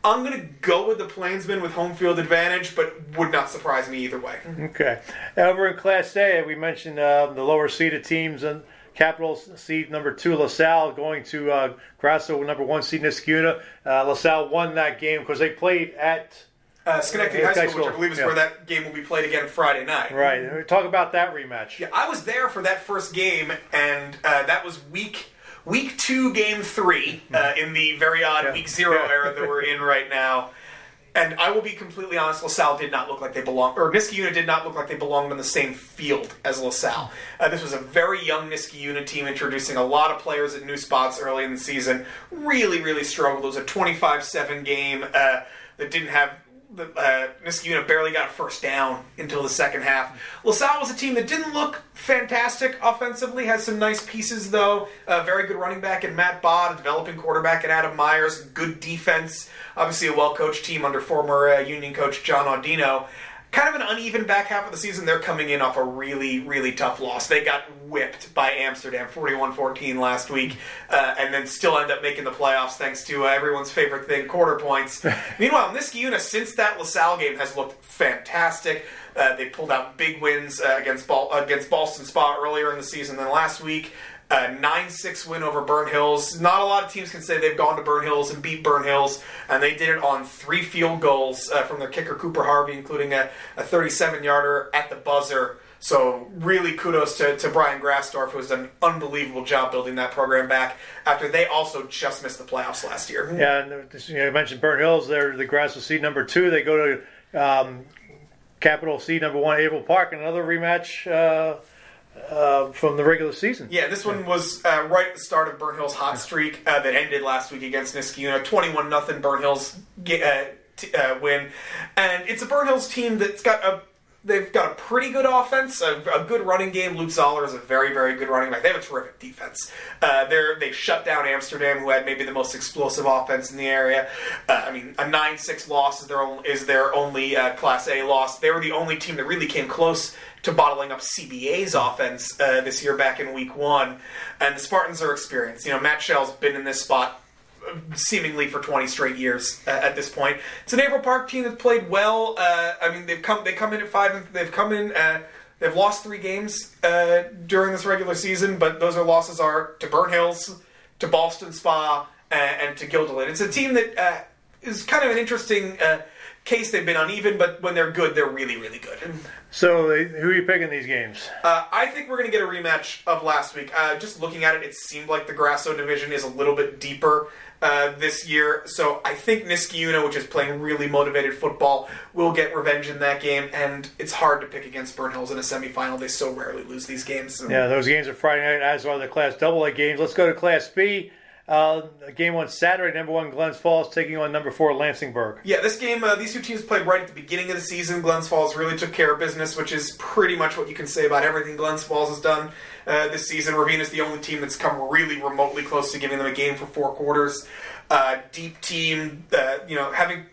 I'm going to go with the Plainsmen with home field advantage, but would not surprise me either way. Okay. Over in Class A, we mentioned uh, the lower seeded teams, and Capital seed number two, LaSalle, going to uh, Grasso, number one seed Niskayuna. Uh, LaSalle won that game because they played at Uh, Schenectady High School, High School, which I believe is yeah. where that game will be played again Friday night. Right. Talk about that rematch. Yeah, I was there for that first game, and uh, that was week week two, game three, uh, in the very odd yeah. week zero yeah. era that we're in right now. And I will be completely honest, LaSalle did not look like they belonged, or Niskayuna did not look like they belonged on the same field as LaSalle. Uh, this was a very young Niskayuna team introducing a lot of players at new spots early in the season. Really, really struggled. It was a twenty-five seven game uh, that didn't have The, uh, Niskayuna barely got a first down until the second half. LaSalle was a team that didn't look fantastic offensively, has some nice pieces, though. Uh, very good running back in Matt Bod, a developing quarterback in Adam Myers, good defense. Obviously a well-coached team under former uh, Union coach John Audino. Kind of an uneven back half of the season. They're coming in off a really, really tough loss. They got whipped by Amsterdam, forty-one fourteen last week, uh, and then still end up making the playoffs thanks to uh, everyone's favorite thing, quarter points. Meanwhile, Niskayuna, since that LaSalle game, has looked fantastic. Uh, they pulled out big wins uh, against, Bal- against Ballston Spa earlier in the season than last week. a nine six win over Burnt Hills. Not a lot of teams can say they've gone to Burnt Hills and beat Burnt Hills, and they did it on three field goals uh, from their kicker Cooper Harvey, including a thirty-seven-yarder at the buzzer. So really kudos to, to Brian Grasdorf, who has done an unbelievable job building that program back after they also just missed the playoffs last year. Yeah, and you know, you mentioned Burnt Hills. They're the grass was seed number two. They go to um, Capital seed number one, Able Park, and another rematch uh, uh, from the regular season. Yeah, this one was uh, right at the start of Burnt Hills' hot streak uh, that ended last week against Niskayuna. twenty-one nothing Burnt Hills get, uh, t- uh, win. And it's a Burnt Hills team that's got a They've got a pretty good offense, a, a good running game. Luke Zoller is a very, very good running back. They have a terrific defense. Uh, they're, they shut down Amsterdam, who had maybe the most explosive offense in the area. Uh, I mean, a nine six loss is their, only, is their only uh, Class A loss. They were the only team that really came close to bottling up C B A's offense uh, this year back in week one. And the Spartans are experienced. You know, Matt Schell's been in this spot seemingly for twenty straight years uh, at this point. It's an Able Park team that's played well. Uh, I mean, they've come they come in at five. And they've come in. Uh, they've lost three games uh, during this regular season, but those are losses are to Burnt Hills, to Ballston Spa, uh, and to Guilderland. It's a team that uh, is kind of an interesting uh, case. They've been uneven, but when they're good, they're really, really good. So, they, who are you picking these games? Uh, I think we're going to get a rematch of last week. Uh, just looking at it, it seemed like the Grasso division is a little bit deeper Uh, this year, so I think Niskayuna, which is playing really motivated football, will get revenge in that game, and it's hard to pick against Burnt Hills in a semifinal. They so rarely lose these games. So. Yeah, those games are Friday night, as are the Class Double A games. Let's go to Class B. Uh, game one Saturday, number one Glens Falls taking on number four Lansingburg. Yeah, this game, uh, these two teams played right at the beginning of the season. Glens Falls really took care of business, which is pretty much what you can say about everything Glens Falls has done uh, this season. Ravena's the only team that's come really remotely close to giving them a game for four quarters. Uh, deep team, uh, you know, having...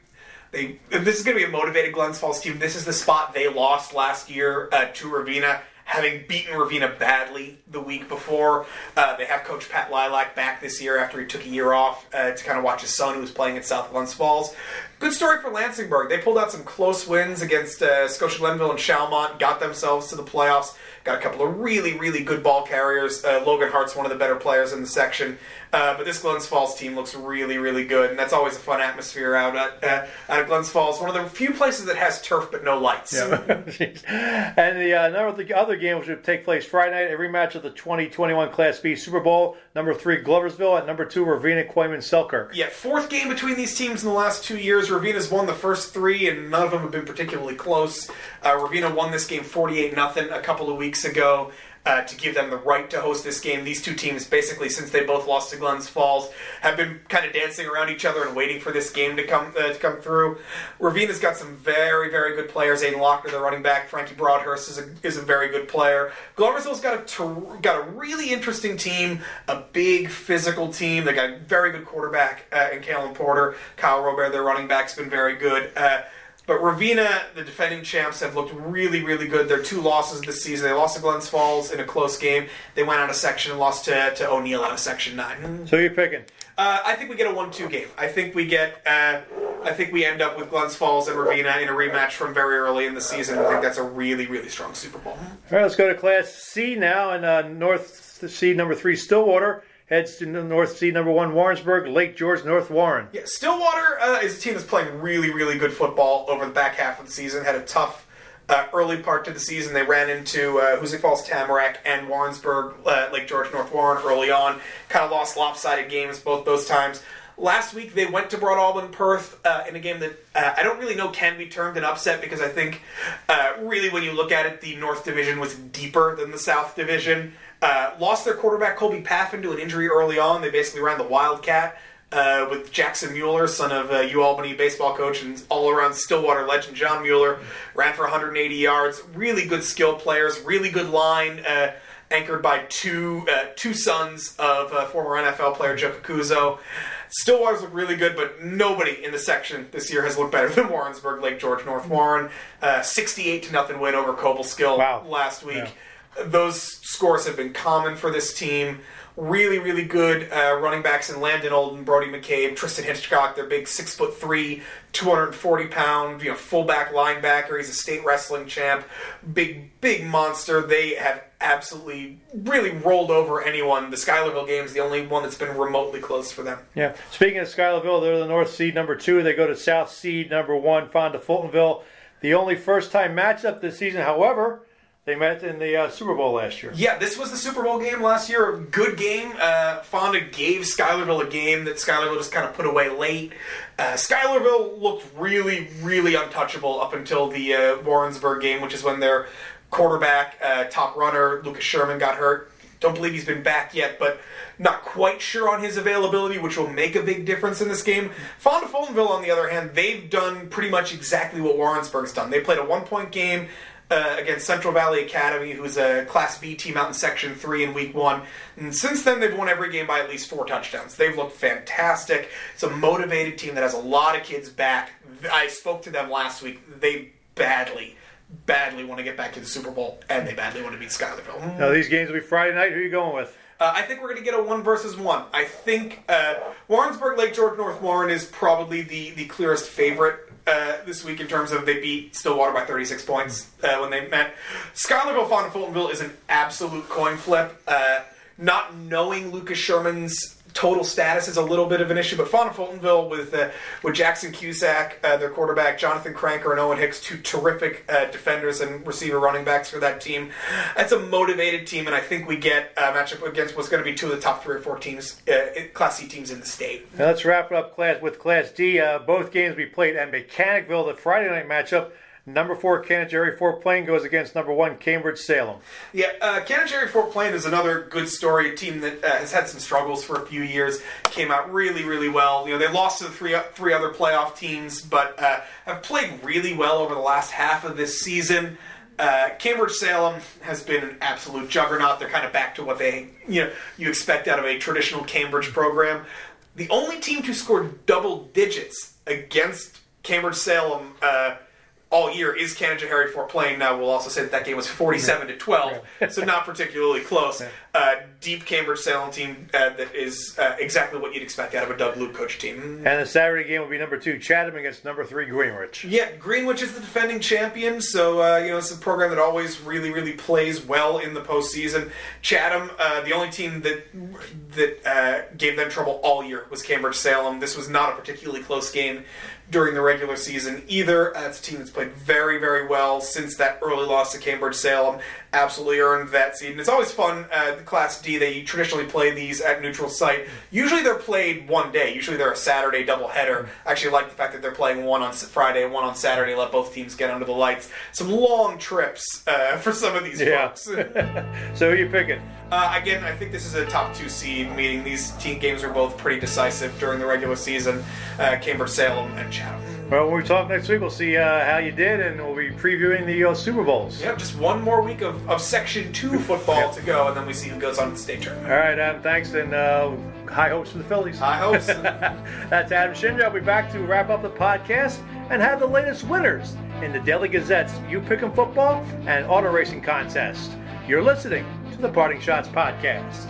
they. This is going to be a motivated Glens Falls team. This is the spot they lost last year uh, to Ravena, having beaten Ravena badly the week before. Uh, they have Coach Pat Lilac back this year after he took a year off uh, to kind of watch his son, who was playing at South Glens Falls. Good story for Lansingburg. They pulled out some close wins against uh, Scotia Glenville and Chalmont, got themselves to the playoffs, got a couple of really, really good ball carriers. Uh, Logan Hart's one of the better players in the section. Uh, but this Glens Falls team looks really, really good, and that's always a fun atmosphere out at, uh, out at Glens Falls. One of the few places that has turf but no lights. Yeah. And the, uh, the other game, which would take place Friday night, a rematch of the twenty twenty-one Class B Super Bowl, number three Gloversville at number two Ravena Quayman Selkirk. Yeah, fourth game between these teams in the last two years. Ravena's won the first three, and none of them have been particularly close. Uh, Ravena won this game forty-eight nothing a couple of weeks ago uh, to give them the right to host this game. These two teams, basically, since they both lost to Glens Falls, have been kind of dancing around each other and waiting for this game to come uh, to come through. Ravena's got some very, very good players. Aiden Lochner, the running back. Frankie Broadhurst is a, is a very good player. Gloversville's got a ter- got a really interesting team, a big physical team. They got a very good quarterback uh, in Kalen Porter. Kyle Robert, their running back, has been very good. Uh, But Ravena, the defending champs, have looked really, really good. Their two losses this season. They lost to Glens Falls in a close game. They went out of section and lost to, to O'Neill out of section nine. So who are you picking? Uh, I think we get a one two game. I think we get. Uh, I think we end up with Glens Falls and Ravena in a rematch from very early in the season. I think that's a really, really strong Super Bowl. All right, let's go to Class C now. And uh, North Seed number three Stillwater heads to North Seed number one Warrensburg, Lake George, North Warren. Yeah, Stillwater uh, is a team that's playing really, really good football over the back half of the season. Had a tough uh, early part to the season. They ran into uh, Hoosick Falls, Tamarack, and Warrensburg, uh, Lake George, North Warren early on. Kind of lost lopsided games both those times. Last week they went to Broad Alban Perth uh, in a game that uh, I don't really know can be termed an upset because I think uh, really when you look at it, the North Division was deeper than the South Division. Uh, lost their quarterback, Colby Paffin, to an injury early on. They basically ran the Wildcat uh, with Jackson Mueller, son of uh, UAlbany baseball coach and all-around Stillwater legend John Mueller. Ran for one hundred eighty yards. Really good skill players. Really good line, uh, anchored by two uh, two sons of uh, former N F L player Joe Cucuzzo. Stillwater's look really good, but nobody in the section this year has looked better than Warrensburg, Lake George, North Warren. Uh, sixty-eight to nothing win over Cobleskill wow. last week. Yeah. Those scores have been common for this team. Really, really good uh, running backs in Landon Olden, Brody McCabe, Tristan Hitchcock. Their big six foot three, two hundred and forty pound, you know, fullback linebacker. He's a state wrestling champ. Big, big monster. They have absolutely really rolled over anyone. The Schuylerville game is the only one that's been remotely close for them. Yeah. Speaking of Schuylerville, they're the North seed number two. They go to South seed number one, Fond du Fultonville. The only first time matchup this season, however. They met in the uh, Super Bowl last year. Yeah, this was the Super Bowl game last year. A good game. Uh, Fonda gave Schuylerville a game that Schuylerville just kind of put away late. Uh, Schuylerville looked really, really untouchable up until the uh, Warrensburg game, which is when their quarterback, uh, top runner, Lucas Sherman, got hurt. Don't believe he's been back yet, but not quite sure on his availability, which will make a big difference in this game. Fond du Fultonville, on the other hand, they've done pretty much exactly what Warrensburg's done. They played a one-point game Uh, against Central Valley Academy, who's a Class B team out in Section three in Week one. And since then, they've won every game by at least four touchdowns. They've looked fantastic. It's a motivated team that has a lot of kids back. I spoke to them last week. They badly, badly want to get back to the Super Bowl, and they badly want to beat Schuylerville. Now, these games will be Friday night. Who are you going with? Uh, I think we're going to get a one versus one. I think uh, Warrensburg, Lake George, North Warren is probably the, the clearest favorite Uh, this week in terms of they beat Stillwater by thirty-six points uh, when they met. Schuylerville, Fond du Fultonville is an absolute coin flip. Uh, not knowing Lucas Sherman's total status is a little bit of an issue, but Fond du Fultonville with uh, with Jackson Cusack, uh, their quarterback, Jonathan Cranker, and Owen Hicks, two terrific uh, defenders and receiver running backs for that team. That's a motivated team, and I think we get a matchup against what's going to be two of the top three or four teams, uh, Class C teams in the state. Now let's wrap it up class with Class D. Uh, both games we played at Mechanicville, the Friday night matchup. Number four, Canajoharie Fort Plain goes against number one, Cambridge-Salem. Yeah, uh, Canajoharie Fort Plain is another good story. A team that uh, has had some struggles for a few years. Came out really, really well. You know, they lost to the three, three other playoff teams, but uh, have played really well over the last half of this season. Uh, Cambridge-Salem has been an absolute juggernaut. They're kind of back to what they, you know, you expect out of a traditional Cambridge program. The only team to score double digits against Cambridge-Salem uh all year is Canajoharie Fort Plain. Now, we'll also say that that game was forty-seven to twelve, so not particularly close. Uh, deep Cambridge-Salem team uh, that is uh, exactly what you'd expect out of a Doug Luke coach team. And the Saturday game will be number two, Chatham against number three, Greenwich. Yeah, Greenwich is the defending champion, so uh, you know it's a program that always really, really plays well in the postseason. Chatham, uh, the only team that that uh, gave them trouble all year was Cambridge-Salem. This was not a particularly close game during the regular season either. Uh, it's a team that's played very, very well since that early loss to Cambridge-Salem. Absolutely earned that seed. And it's always fun, uh, the Class D, they traditionally play these at neutral site. Usually they're played one day. Usually they're a Saturday doubleheader. I actually like the fact that they're playing one on Friday, one on Saturday, let both teams get under the lights. Some long trips uh, for some of these yeah. folks. So who are you picking? Uh, again, I think this is a top two seed meeting. These team games are both pretty decisive during the regular season. Uh, Cambridge-Salem and Chatham. Well, when we talk next week, we'll see uh, how you did, and we'll be previewing the uh, Super Bowls. Yeah, just one more week of, of Section two football yep. to go, and then we see who goes on to the state tournament. All right, Adam, thanks, and uh, high hopes for the Phillies. High hopes. That's Adam Shinder. I'll be back to wrap up the podcast and have the latest winners in the Daily Gazette's You Pick 'em Football and Auto Racing Contest. You're listening to the Parting Schotts Podcast.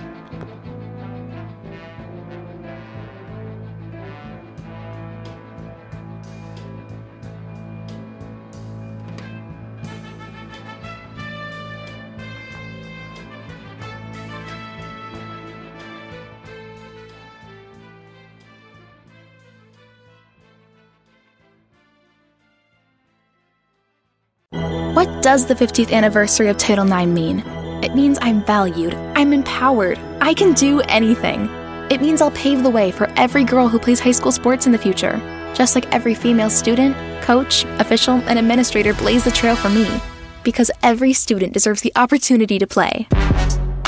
What does the fiftieth anniversary of Title nine mean? It means I'm valued, I'm empowered, I can do anything. It means I'll pave the way for every girl who plays high school sports in the future, just like every female student, coach, official, and administrator blazed the trail for me, because every student deserves the opportunity to play.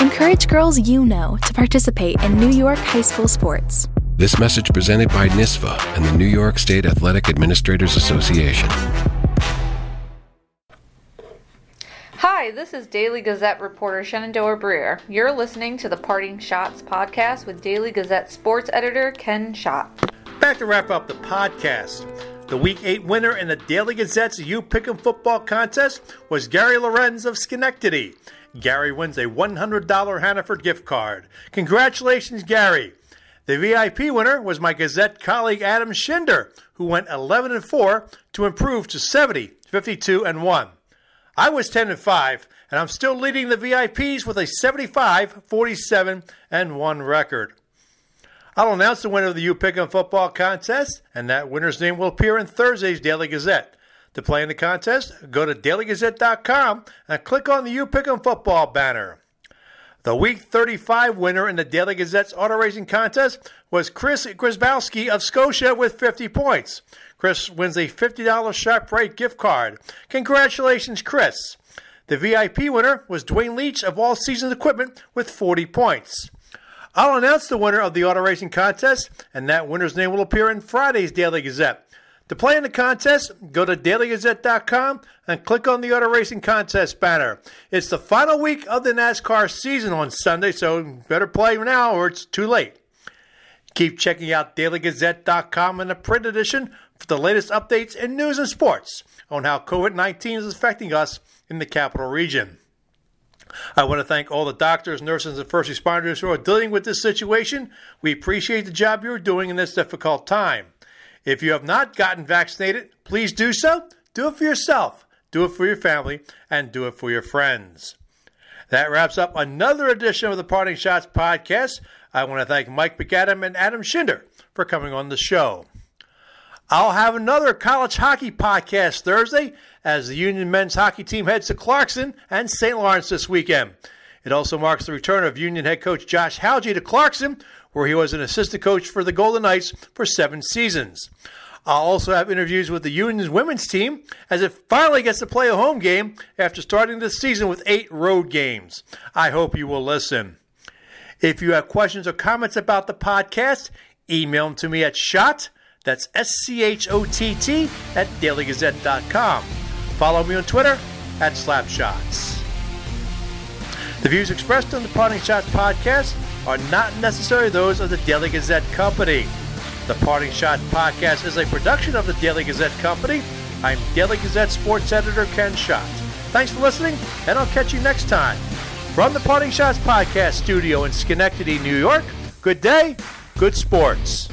Encourage girls you know to participate in New York high school sports. This message presented by NISFA and the New York State Athletic Administrators Association. Hi, this is Daily Gazette reporter Shenandoah Breer. You're listening to the Parting Schotts Podcast with Daily Gazette sports editor Ken Schott. Back to wrap up the podcast. The Week eight winner in the Daily Gazette's You Pick 'em Football Contest was Gary Lorenz of Schenectady. Gary wins a one hundred dollars Hannaford gift card. Congratulations, Gary. The V I P winner was my Gazette colleague Adam Shinder, who went eleven and four to improve to seventy, fifty-two and one. I was ten and five, and I'm still leading the V I Ps with a seventy-five, forty-seven and one record. I'll announce the winner of the U Pick'em football contest, and that winner's name will appear in Thursday's Daily Gazette. To play in the contest, go to daily gazette dot com and click on the U Pick'em football banner. The Week thirty-five winner in the Daily Gazette's auto racing contest was Chris Grisbowski of Scotia with fifty points. Chris wins a fifty dollars ShopRite gift card. Congratulations, Chris. The V I P winner was Dwayne Leach of All Seasons Equipment with forty points. I'll announce the winner of the auto racing contest, and that winner's name will appear in Friday's Daily Gazette. To play in the contest, go to daily gazette dot com and click on the auto racing contest banner. It's the final week of the NASCAR season on Sunday, so better play now or it's too late. Keep checking out daily gazette dot com in the print edition for the latest updates in news and sports on how covid nineteen is affecting us in the capital region. I want to thank all the doctors, nurses, and first responders who are dealing with this situation. We appreciate the job you're doing in this difficult time. If you have not gotten vaccinated, please do so. Do it for yourself, do it for your family, and do it for your friends. That wraps up another edition of the Parting Schotts podcast. I want to thank Mike MacAdam and Adam Shinder for coming on the show. I'll have another college hockey podcast Thursday as the Union men's hockey team heads to Clarkson and Saint Lawrence this weekend. It also marks the return of Union head coach Josh Halge to Clarkson, where he was an assistant coach for the Golden Knights for seven seasons. I'll also have interviews with the Union's women's team as it finally gets to play a home game after starting this season with eight road games. I hope you will listen. If you have questions or comments about the podcast, email them to me at Schott, that's S C H O T T, at daily gazette dot com. Follow me on Twitter at Slapshots. The views expressed on the Parting Schotts podcast are not necessarily those of the Daily Gazette Company. The Parting Schotts podcast is a production of the Daily Gazette Company. I'm Daily Gazette sports editor Ken Schott. Thanks for listening, and I'll catch you next time. From the Parting Schotts podcast studio in Schenectady, New York, good day, good sports.